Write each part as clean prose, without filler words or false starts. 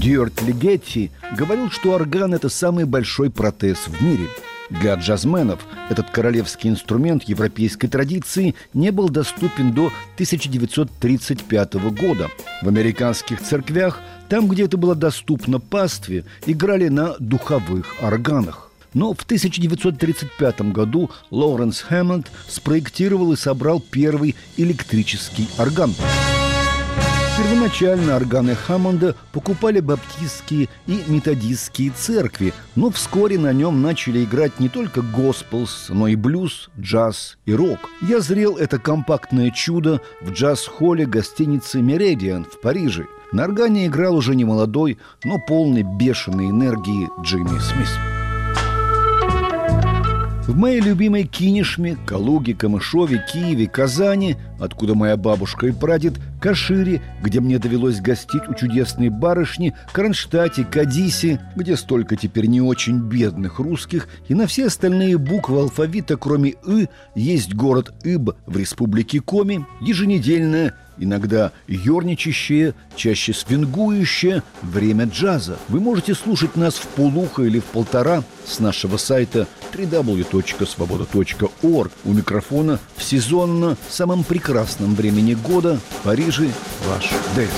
Дьёрдь Лигети говорил, что орган – это самый большой протез в мире. Для джазменов этот королевский инструмент европейской традиции не был доступен до 1935 года. В американских церквях, там, где это было доступно пастве, играли на духовых органах. Но в 1935 году Лоуренс Хэммонд спроектировал и собрал первый электрический орган. Первоначально органы Хэммонда покупали баптистские и методистские церкви, но вскоре на нем начали играть не только госпелс, но и блюз, джаз и рок. Я зрел это компактное чудо в джаз-холле гостиницы «Меридиан» в Париже. На органе играл уже не молодой, но полный бешеной энергии Джимми Смит. В моей любимой Кинешме, Калуге, Камышове, Киеве, Казани, откуда моя бабушка и прадед, Кашире, где мне довелось гостить у чудесной барышни, Кронштадте, Кадисе, где столько теперь не очень бедных русских, и на все остальные буквы алфавита, кроме «ы», есть город Иб в республике Коми, еженедельное, иногда ерничащее, чаще свингующее время джаза. Вы можете слушать нас в полуха или в полтора с нашего сайта www.svoboda.org. У микрофона в сезонно, в самом прекрасном времени года в Париже ваш Дэвис.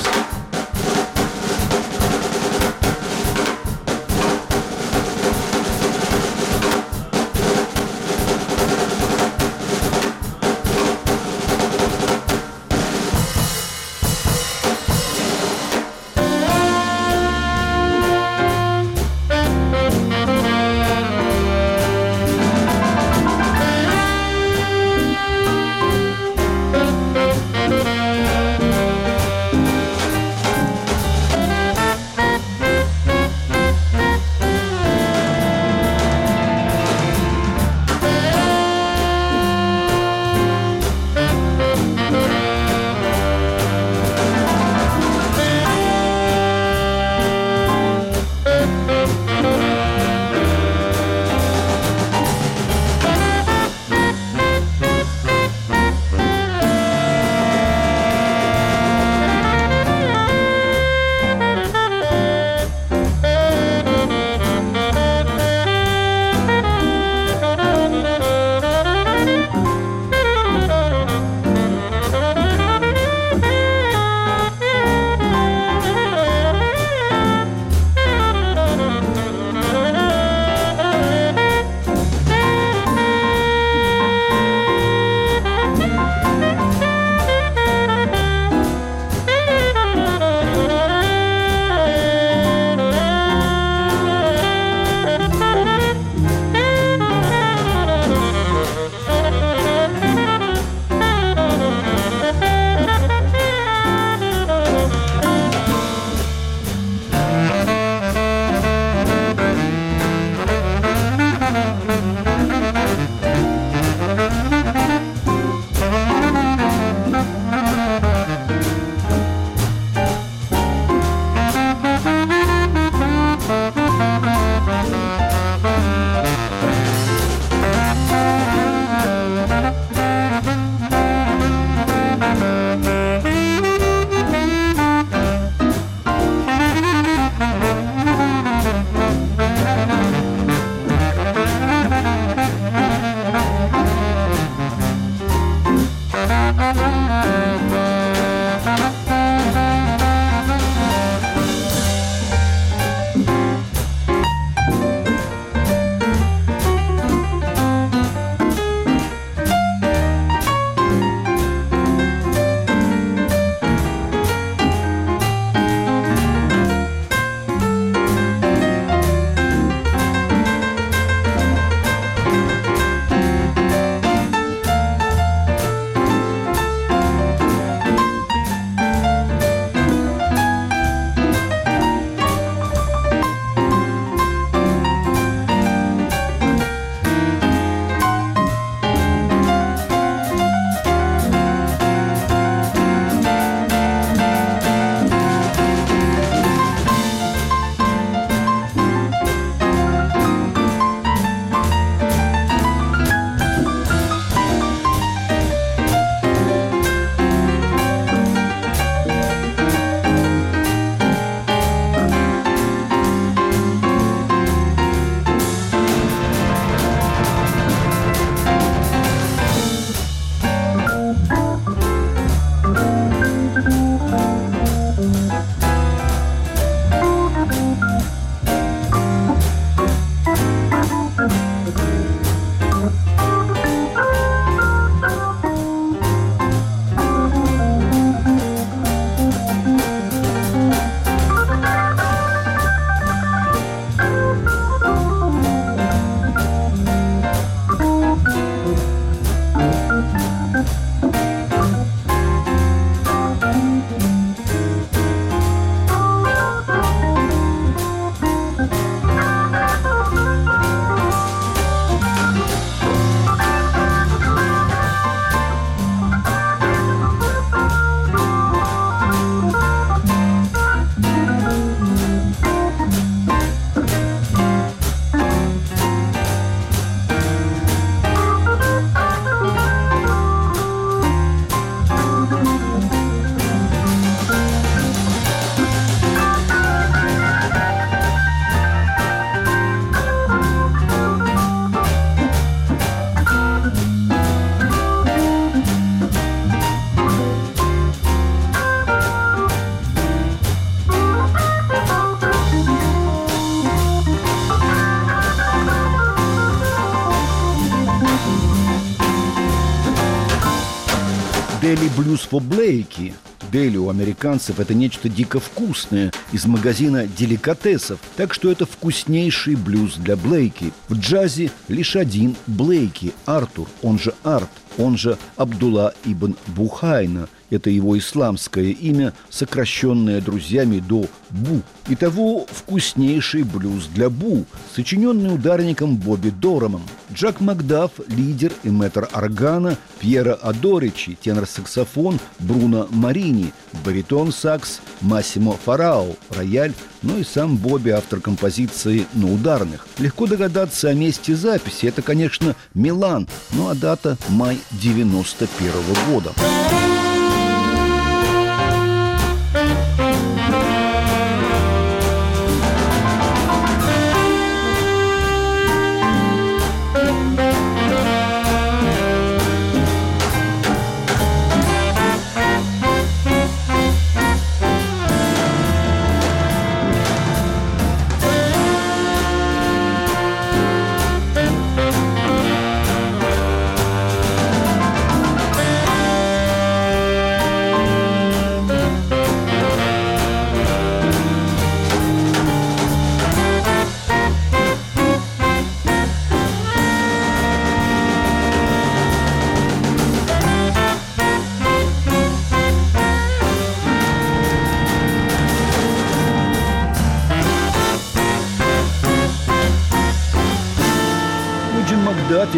Дели блюз по Блейки. Дели у американцев – это нечто дико вкусное из магазина деликатесов, так что это вкуснейший блюз для Блейки. В джазе лишь один Блейки – Артур, он же Арт, он же Абдулла ибн Бухайна. Это его исламское имя, сокращенное друзьями до Бу. Итого вкуснейший блюз для Бу, сочиненный ударником Бобби Дорамом. Джек Макдафф, лидер и мэтр органа, Пьера Адоричи, тенор-саксофон, Бруно Марини, баритон-сакс, Массимо Фарао, рояль, ну и сам Бобби, автор композиции на ударных. Легко догадаться о месте записи. Это, конечно, Милан, ну а дата – май 91-го года.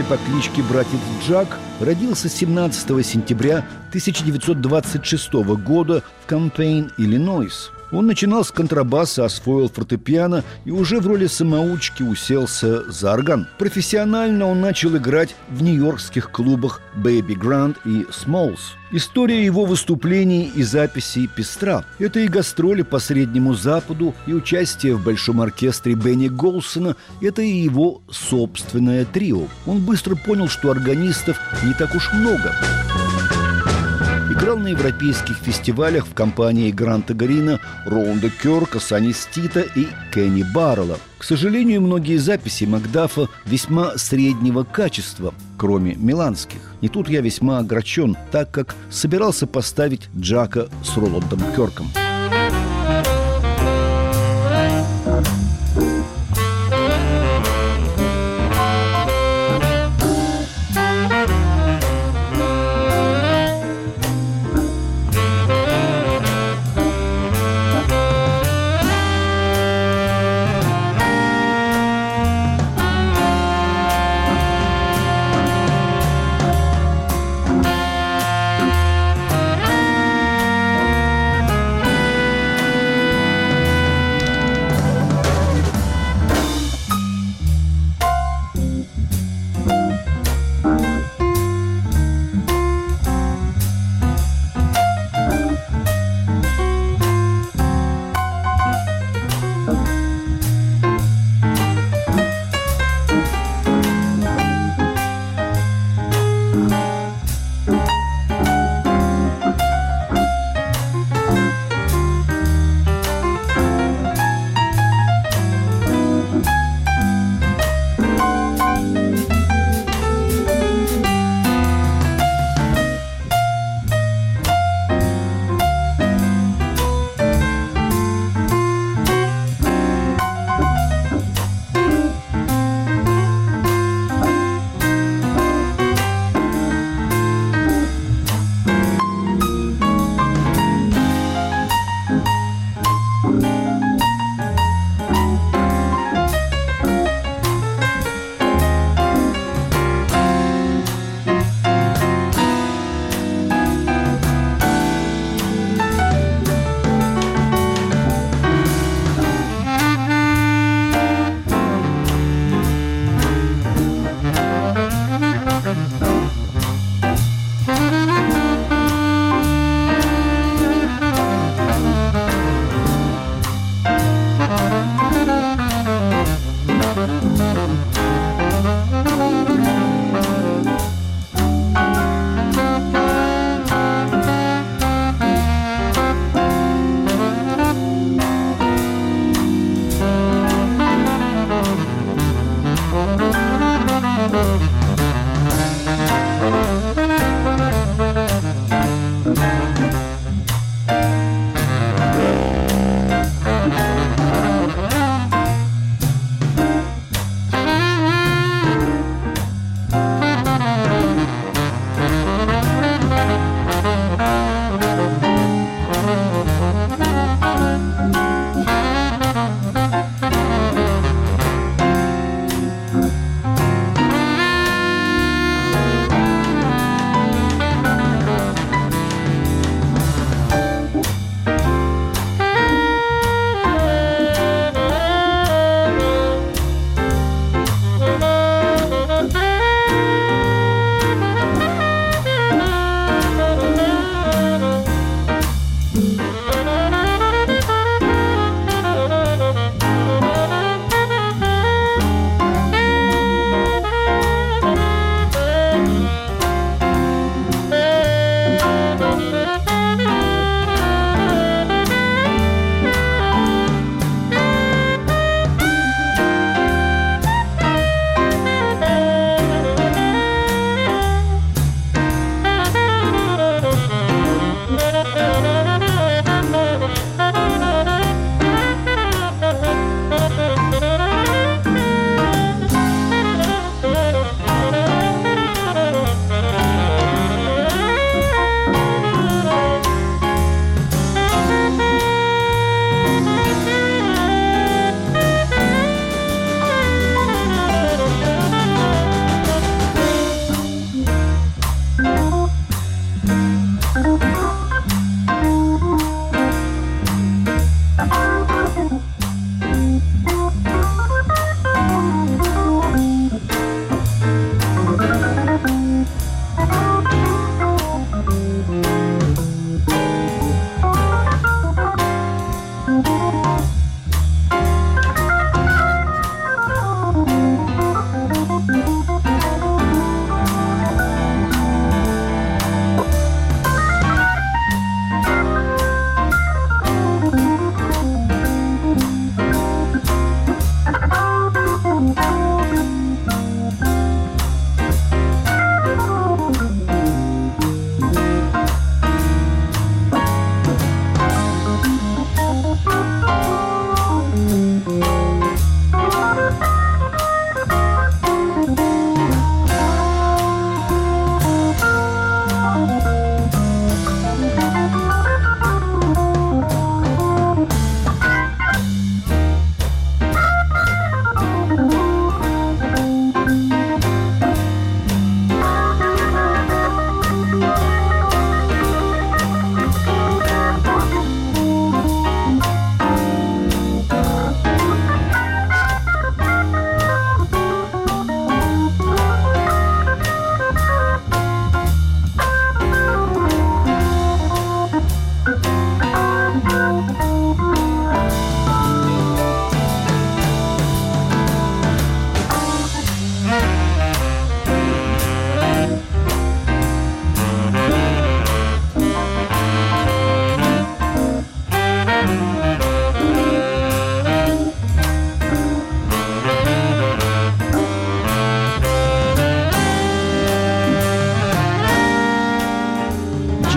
По кличке братец Джак родился 17 сентября 1926 года в Кампейн, Иллинойс. Он начинал с контрабаса, освоил фортепиано и уже в роли самоучки уселся за орган. Профессионально он начал играть в нью-йоркских клубах «Бэби Гранд» и «Смолс». История его выступлений и записей пестра. Это и гастроли по Среднему Западу, и участие в Большом оркестре Бенни Голсона, это и его собственное трио. Он быстро понял, что органистов не так уж много. Играл на европейских фестивалях в компании Гранта Гарина, Роунда Кёрка, Сани Стита и Кенни Баррелла. К сожалению, многие записи Макдаффа весьма среднего качества, кроме миланских. И тут я весьма огорчен, так как собирался поставить Джака с Роландом Кёрком.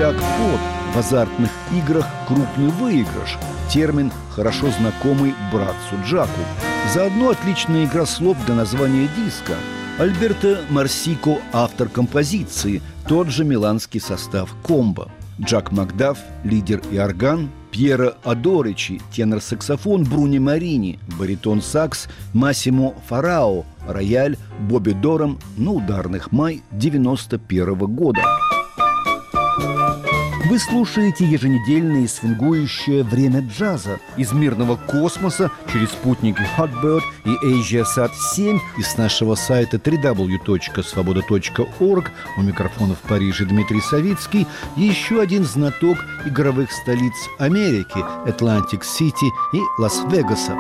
джекпот в азартных играх «крупный выигрыш» – термин, хорошо знакомый братцу Джаку. Заодно отличная игра слов для названия диска. Альберто Марсико – автор композиции, тот же миланский состав «Комбо». Джек Макдафф – лидер и орган, Пьера Адоричи – тенор-саксофон, Бруно Марини – баритон-сакс, Массимо Фарао – рояль, Бобби Дорам на ударных, май 91-го года. Вы слушаете еженедельное свингующее время джаза из мирного космоса через спутники Hotbird и AsiaSat-7 и с нашего сайта www.svoboda.org. У микрофона в Париже Дмитрий Савицкий. Еще один знаток игровых столиц Америки – Атлантик-Сити и Лас-Вегаса.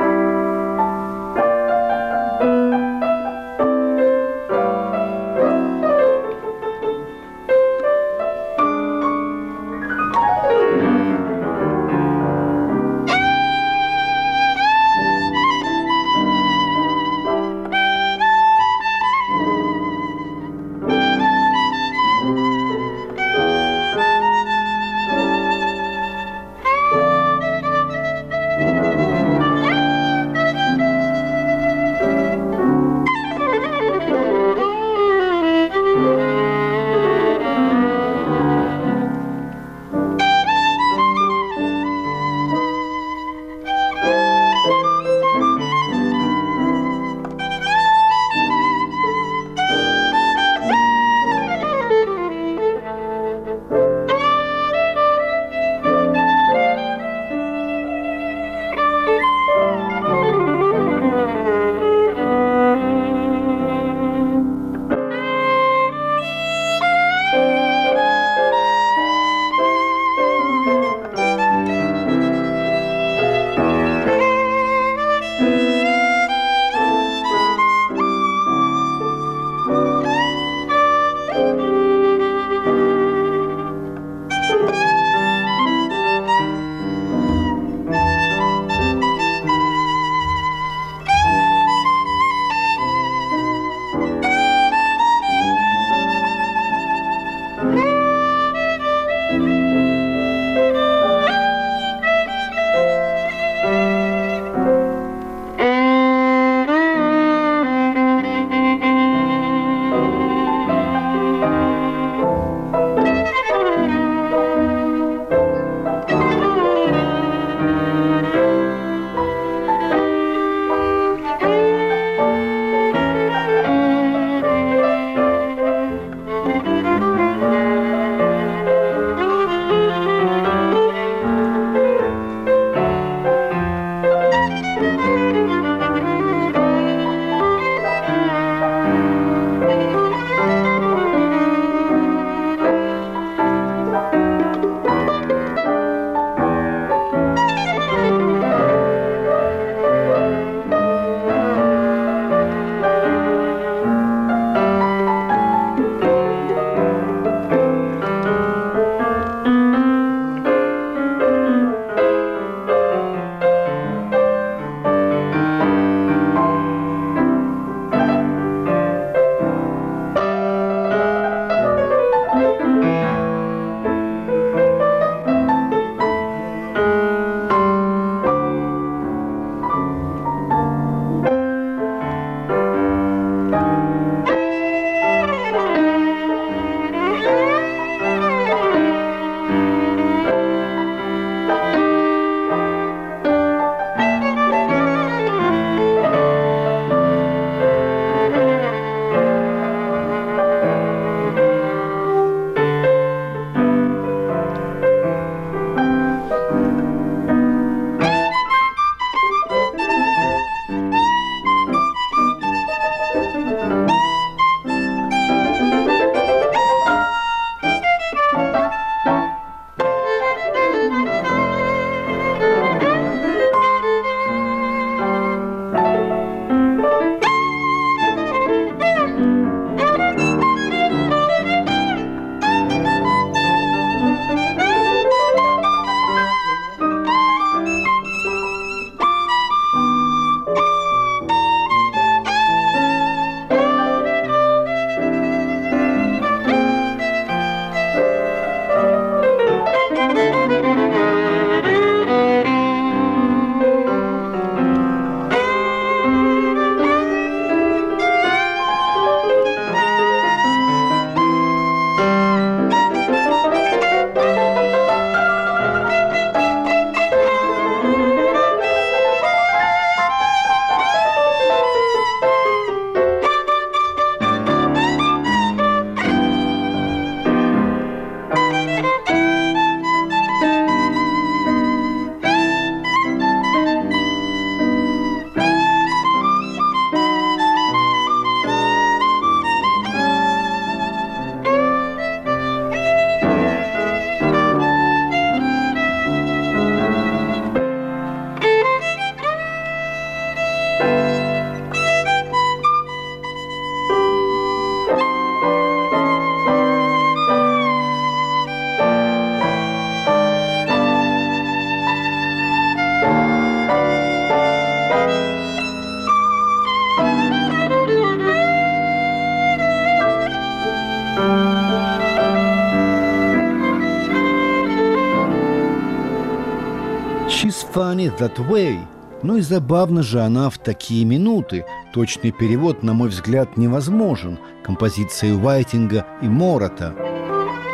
is funny that way. Ну и забавно же она в такие минуты. Точный перевод, на мой взгляд, невозможен. Композиции Уайтинга и Морота.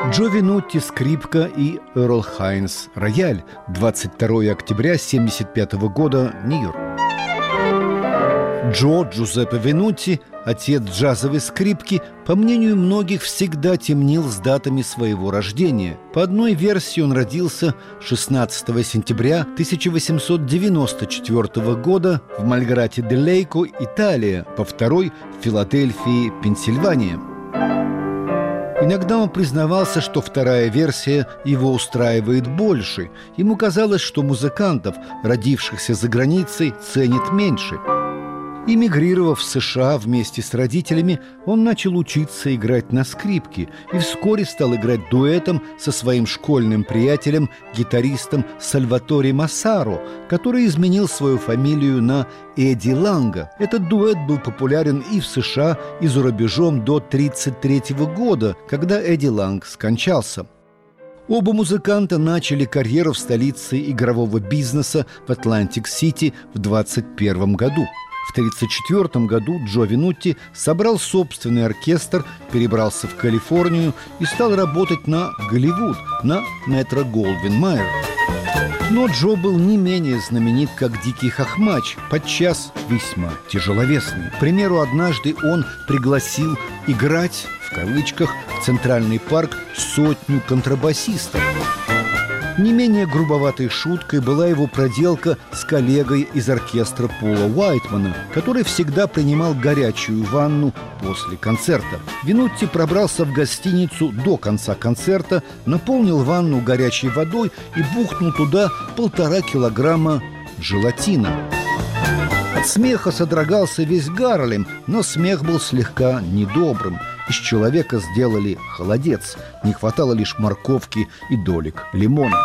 Джо Венути, скрипка, и Эрл Хайнс, рояль. 22 октября 1975 года, Нью-Йорк. Джо Джузеппе Венути, отец джазовой скрипки, по мнению многих, всегда темнил с датами своего рождения. По одной версии он родился 16 сентября 1894 года в Мальграте-де-Лейко, Италия, по второй – в Филадельфии, Пенсильвания. Иногда он признавался, что вторая версия его устраивает больше. Ему казалось, что музыкантов, родившихся за границей, ценят меньше. Эмигрировав в США вместе с родителями, он начал учиться играть на скрипке и вскоре стал играть дуэтом со своим школьным приятелем, гитаристом Сальваторе Массаро, который изменил свою фамилию на Эдди Ланга. Этот дуэт был популярен и в США, и за рубежом до 1933 года, когда Эдди Ланг скончался. Оба музыканта начали карьеру в столице игрового бизнеса в Атлантик-Сити в 1921 году. В 1934 году Джо Венути собрал собственный оркестр, перебрался в Калифорнию и стал работать на Голливуд, на Метро-Голдвин-Майер. Но Джо был не менее знаменит, как дикий хохмач, подчас весьма тяжеловесный. К примеру, однажды он пригласил играть, в кавычках, в Центральный парк 100 контрабасистов. Не менее грубоватой шуткой была его проделка с коллегой из оркестра Пола Уайтмана, который всегда принимал горячую ванну после концерта. Венути пробрался в гостиницу до конца концерта, наполнил ванну горячей водой и бухнул туда 1,5 килограмма желатина. От смеха содрогался весь Гарлем, но смех был слегка недобрым. Из человека сделали холодец. Не хватало лишь морковки и долек лимона.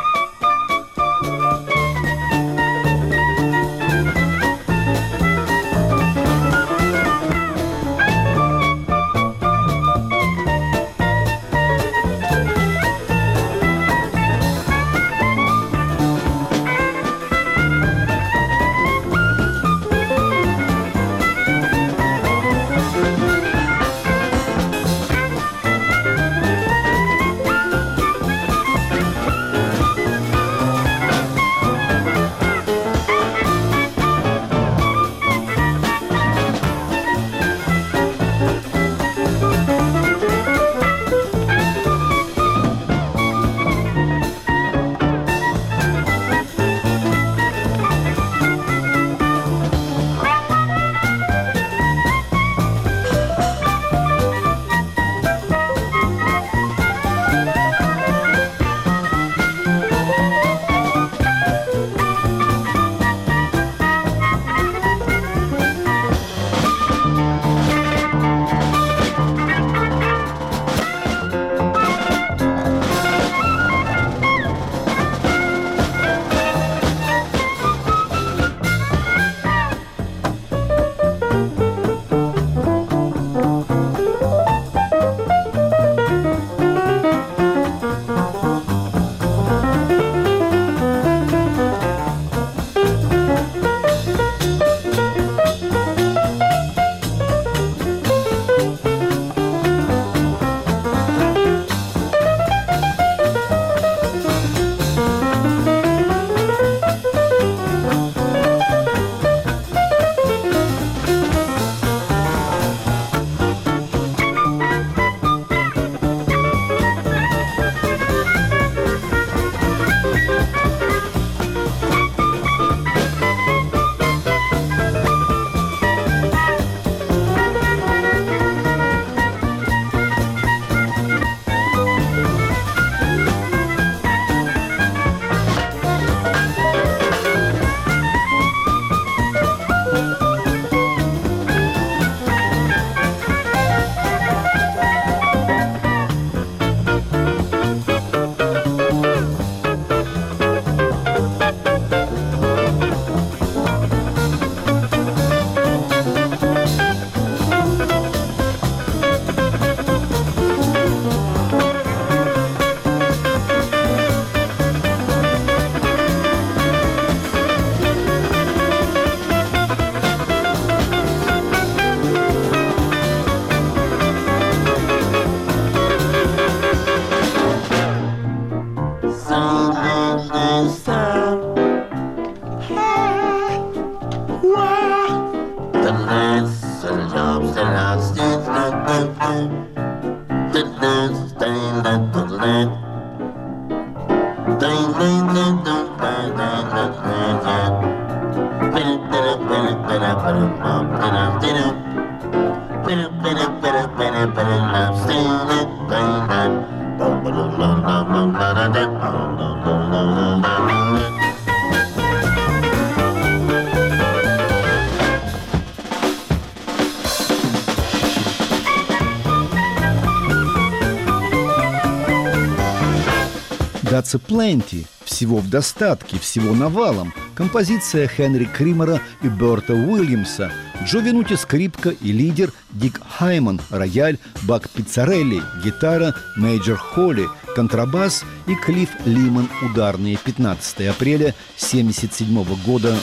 That's a plenty. Всего в достатке, всего навалом. Композиция Хенри Кримера и Берта Уильямса. Джо Венути — скрипка и лидер, Дик Хайман — рояль, Бак Пиццарелли — гитара, Мейджор Холли — контрабас и Клифф Лиман — ударные. 15 апреля 1977 года.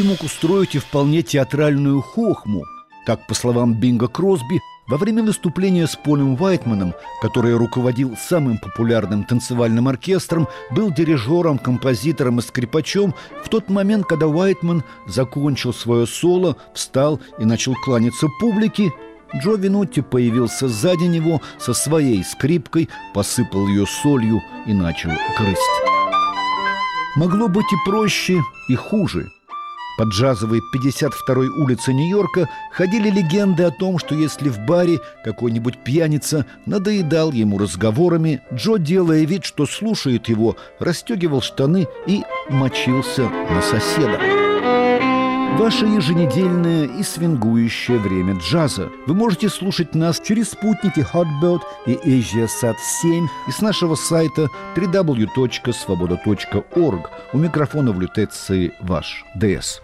Мог устроить и вполне театральную хохму. Так, по словам Бинга Кросби, во время выступления с Полом Уайтманом, который руководил самым популярным танцевальным оркестром, был дирижером, композитором и скрипачом, в тот момент, когда Уайтман закончил свое соло, встал и начал кланяться публике, Джо Венути появился сзади него со своей скрипкой, посыпал ее солью и начал грызть. Могло быть и проще, и хуже. По джазовой 52-й улице Нью-Йорка ходили легенды о том, что если в баре какой-нибудь пьяница надоедал ему разговорами, Джо, делая вид, что слушает его, расстегивал штаны и мочился на соседа. Ваше еженедельное и свингующее время джаза. Вы можете слушать нас через спутники Hotbird и AsiaSat-7 и с нашего сайта www.svoboda.org. У микрофона в лютеции ваш ДС.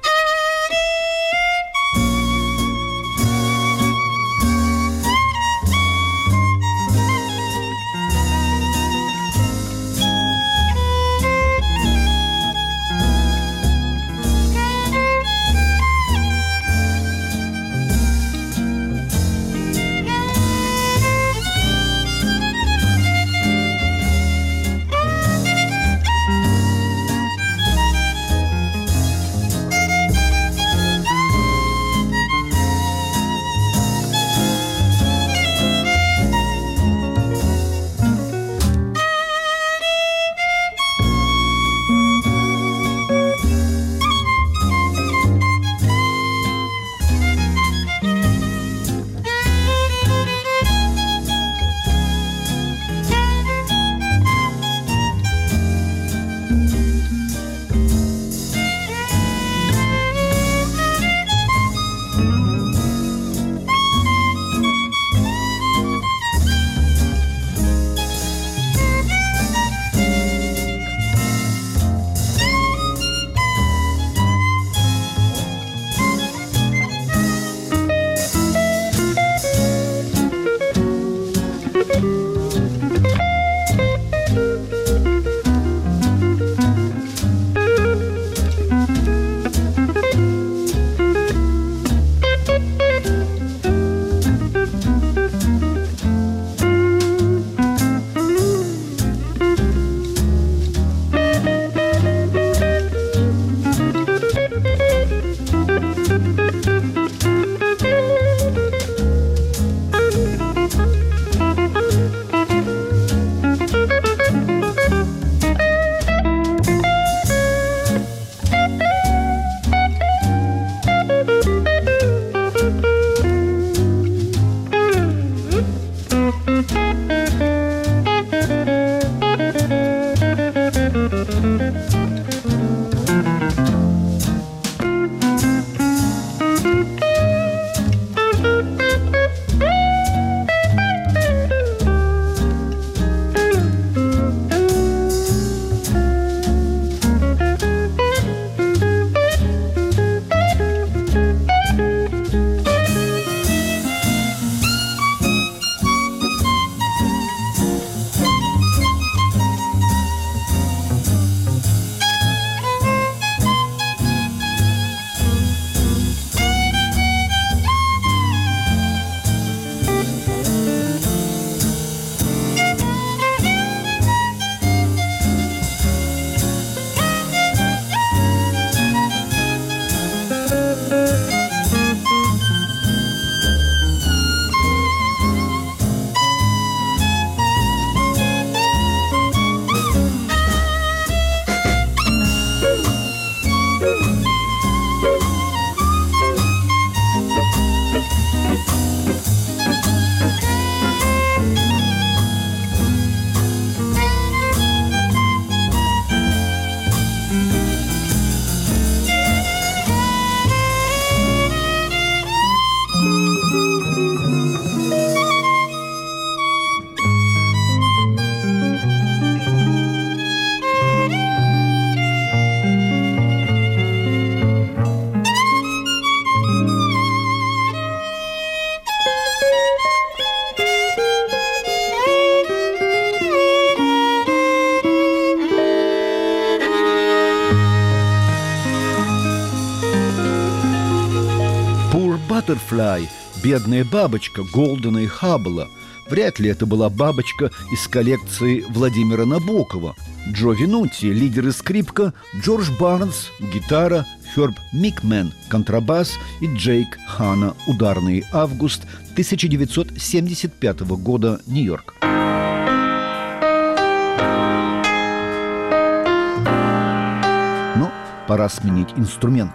Баттерфляй, бедная бабочка Голдена и Хаббла. Вряд ли это была бабочка из коллекции Владимира Набокова. Джо Венути, лидер и скрипка, Джордж Барнс, гитара, Херб Микмен, контрабас и Джейк Хана, ударный, август 1975 года, Нью-Йорк. Но пора сменить инструмент.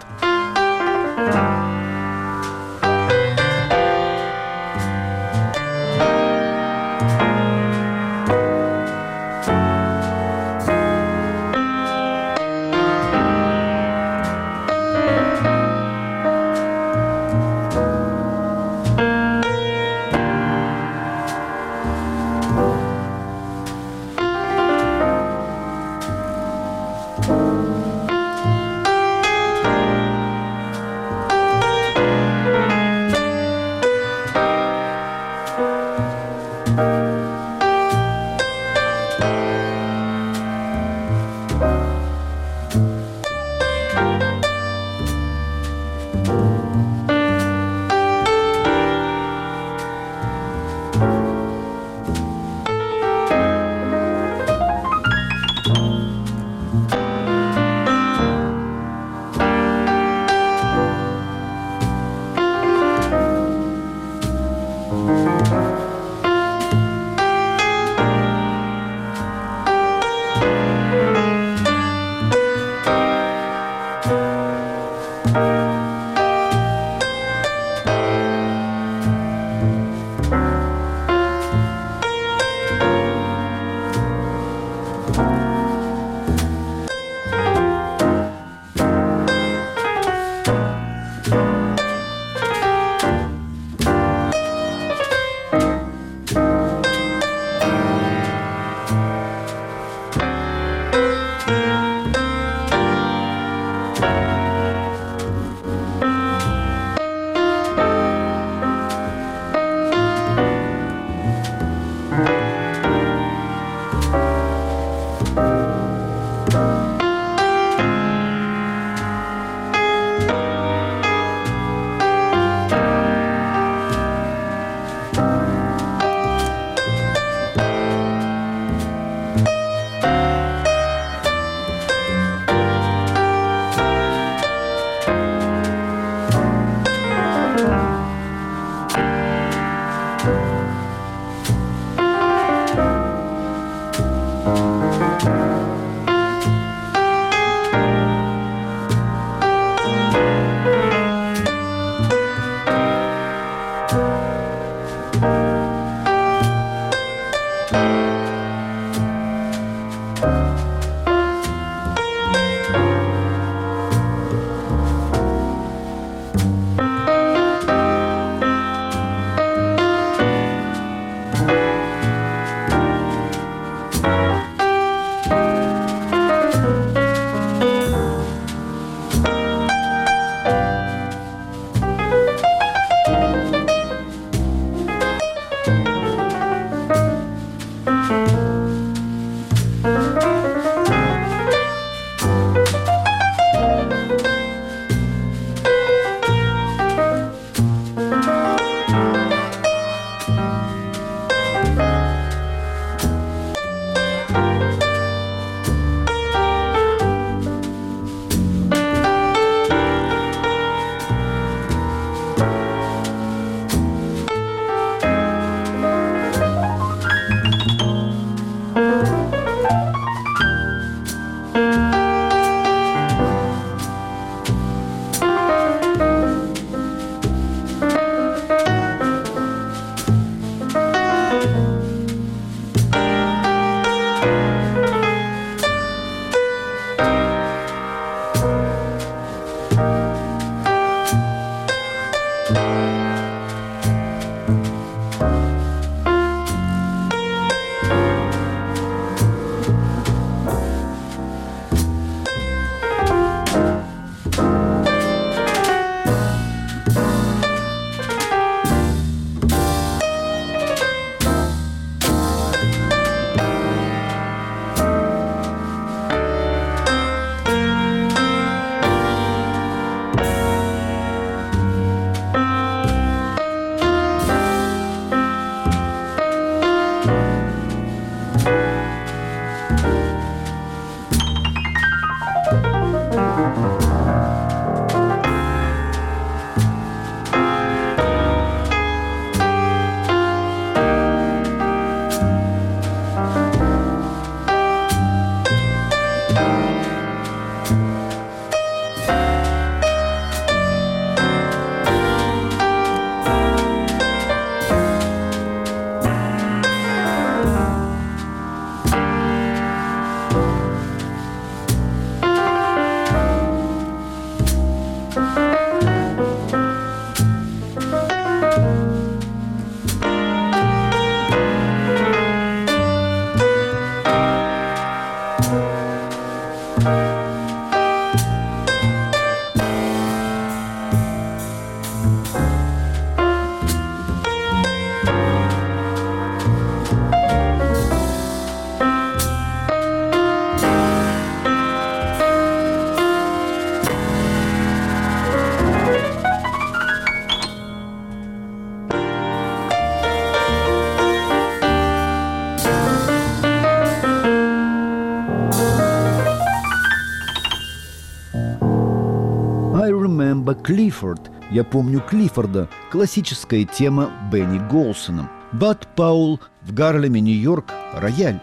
«Клиффорд», «Я помню Клиффорда» – классическая тема Бенни Голсона. Бад Пауэлл в Гарлеме, Нью-Йорк, рояль.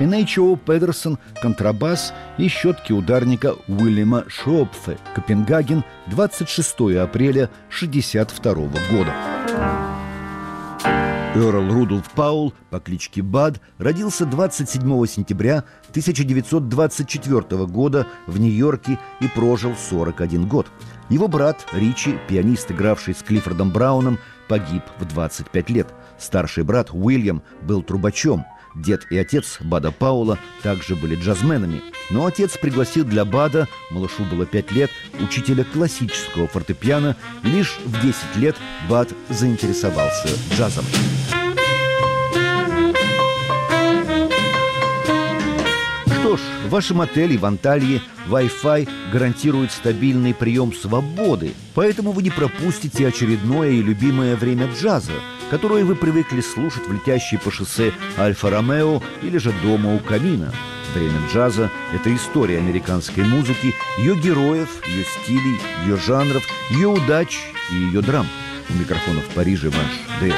Н.Ч.О. Педерсон, контрабас и щетки ударника Уильяма Шопфе. Копенгаген, 26 апреля 1962 года. Эрл Рудольф Пауэлл по кличке Бад родился 27 сентября 1924 года в Нью-Йорке и прожил 41 год. Его брат Ричи, пианист, игравший с Клиффордом Брауном, погиб в 25 лет. Старший брат Уильям был трубачом. Дед и отец Бада Пауэлла также были джазменами. Но отец пригласил для Бада, малышу было 5 лет, учителя классического фортепиано. Лишь в 10 лет Бад заинтересовался джазом. Что ж, в вашем отеле в Анталье Wi-Fi гарантирует стабильный прием свободы, поэтому вы не пропустите очередное и любимое время джаза, которое вы привыкли слушать в летящей по шоссе Альфа-Ромео или же дома у камина. Время джаза – это история американской музыки, ее героев, ее стилей, ее жанров, ее удач и ее драм. У микрофона в Париже ваш Дэвис.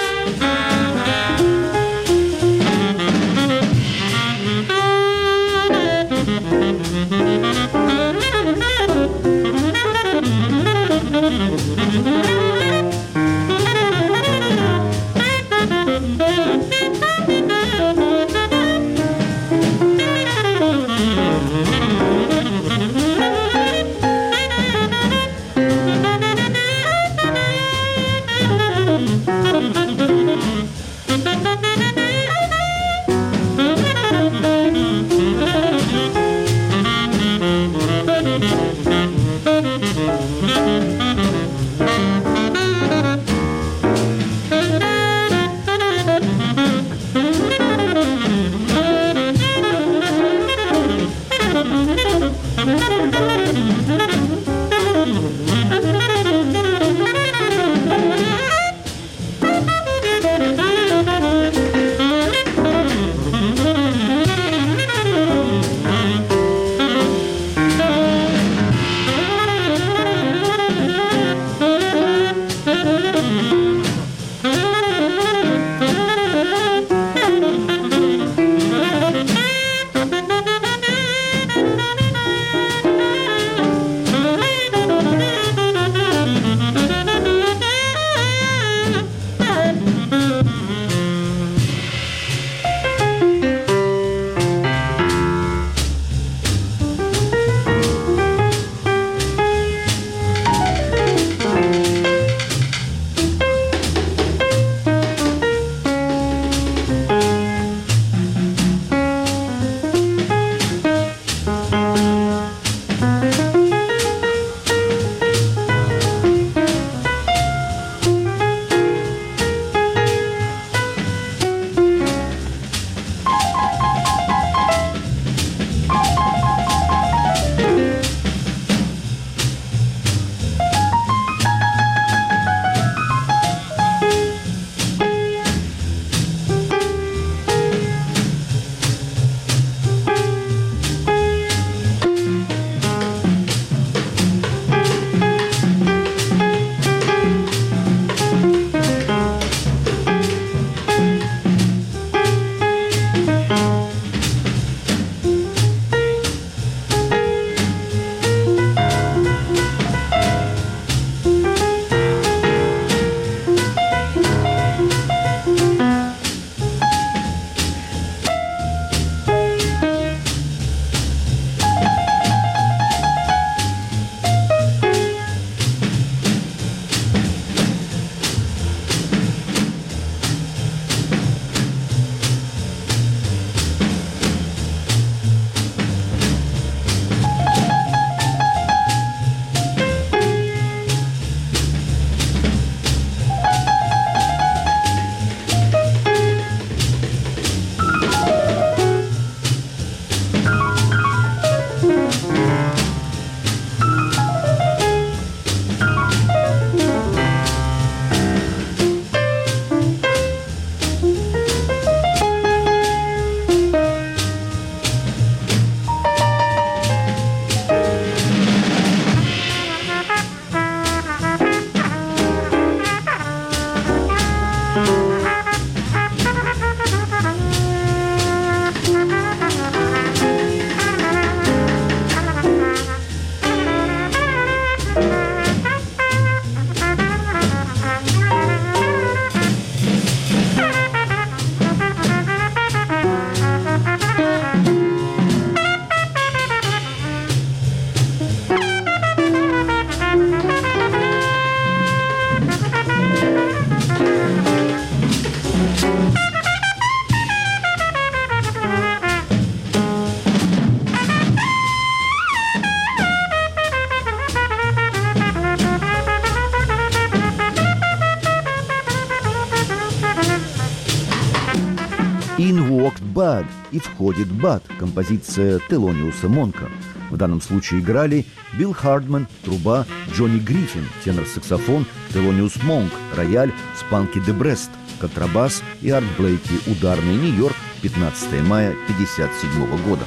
Bad» и «Входит Bad» – композиция Телониуса Монка. В данном случае играли Билл Хардман, труба, Джонни Гриффин, тенор-саксофон, Телониус Монк, рояль, Спанки де Брест, контрабас и Арт Блейки, ударный, Нью-Йорк, 15 мая 1957 года.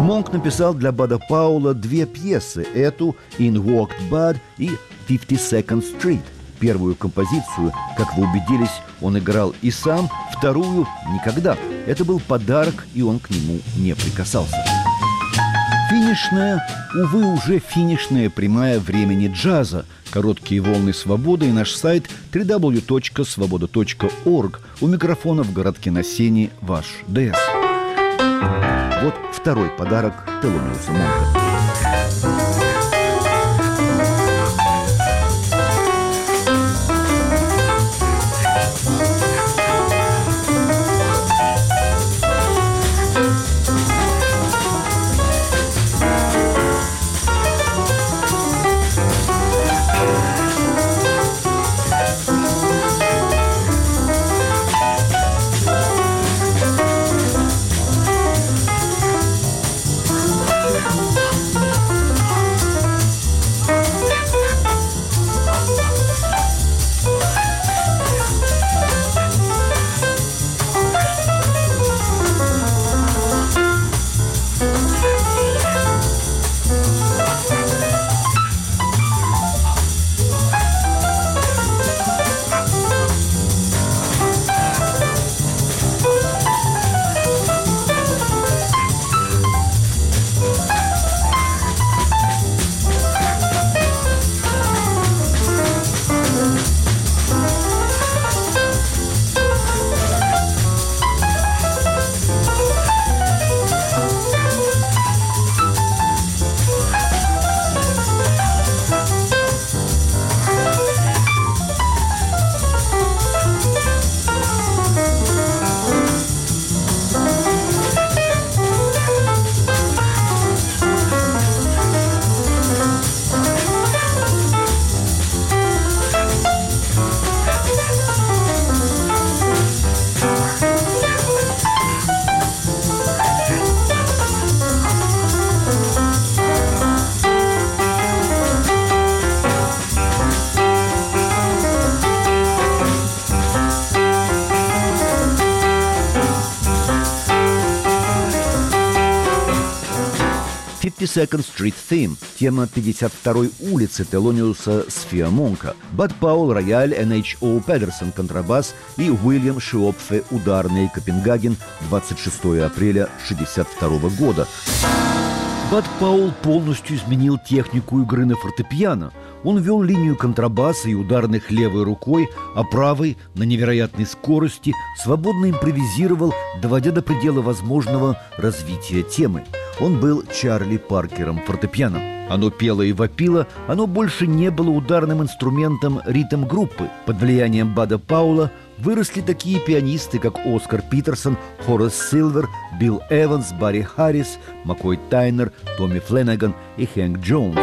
Монк написал для Бада Пауэлла две пьесы, эту «In Walked Bad» и «52nd Street». Первую композицию, как вы убедились, он играл и сам, вторую – никогда. Это был подарок, и он к нему не прикасался. Финишная, увы, уже финишная прямая времени джаза. Короткие волны свободы и наш сайт www.svoboda.org. У микрофона в городке на Сене ваш ДС. Вот второй подарок Телониуса Монка. «Second Street Theme» – тема 52-й улицы Телониуса Сфиа Монка. Бад Пауэлл, рояль, N.H.O. Педерсон, контрабас и Уильям Шиопфе, ударный, Копенгаген, 26 апреля 1962 года. Бад Пауэлл полностью изменил технику игры на фортепиано. Он вел линию контрабаса и ударных левой рукой, а правой на невероятной скорости свободно импровизировал, доводя до предела возможного развития темы. Он был Чарли Паркером фортепиано. Оно пело и вопило, оно больше не было ударным инструментом ритм-группы. Под влиянием Бада Пауэлла выросли такие пианисты, как Оскар Питерсон, Хорас Силвер, Билл Эванс, Барри Харрис, Маккой Тайнер, Томми Фленнеган и Хэнк Джонс.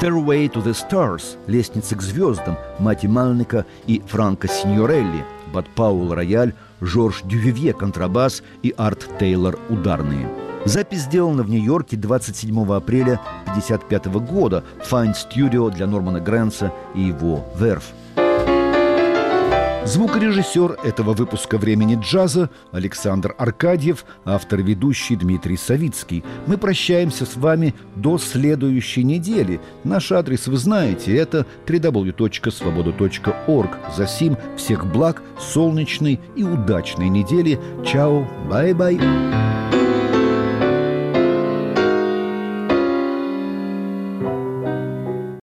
«Stairway to the Stars» – «Лестница к звездам» Мати Малника и Франко Синьорелли, Бад Пауэлл – рояль, Жорж Дювивье – контрабас и Арт Тейлор – ударные. Запись сделана в Нью-Йорке 27 апреля 1955 года в Fine Studio для Нормана Грэнса и его «Верф». Звукорежиссер этого выпуска «Времени джаза» Александр Аркадьев, автор и ведущий Дмитрий Савицкий. Мы прощаемся с вами до следующей недели. Наш адрес вы знаете, это www.svoboda.org. За сим всех благ, солнечной и удачной недели. Чао, бай-бай.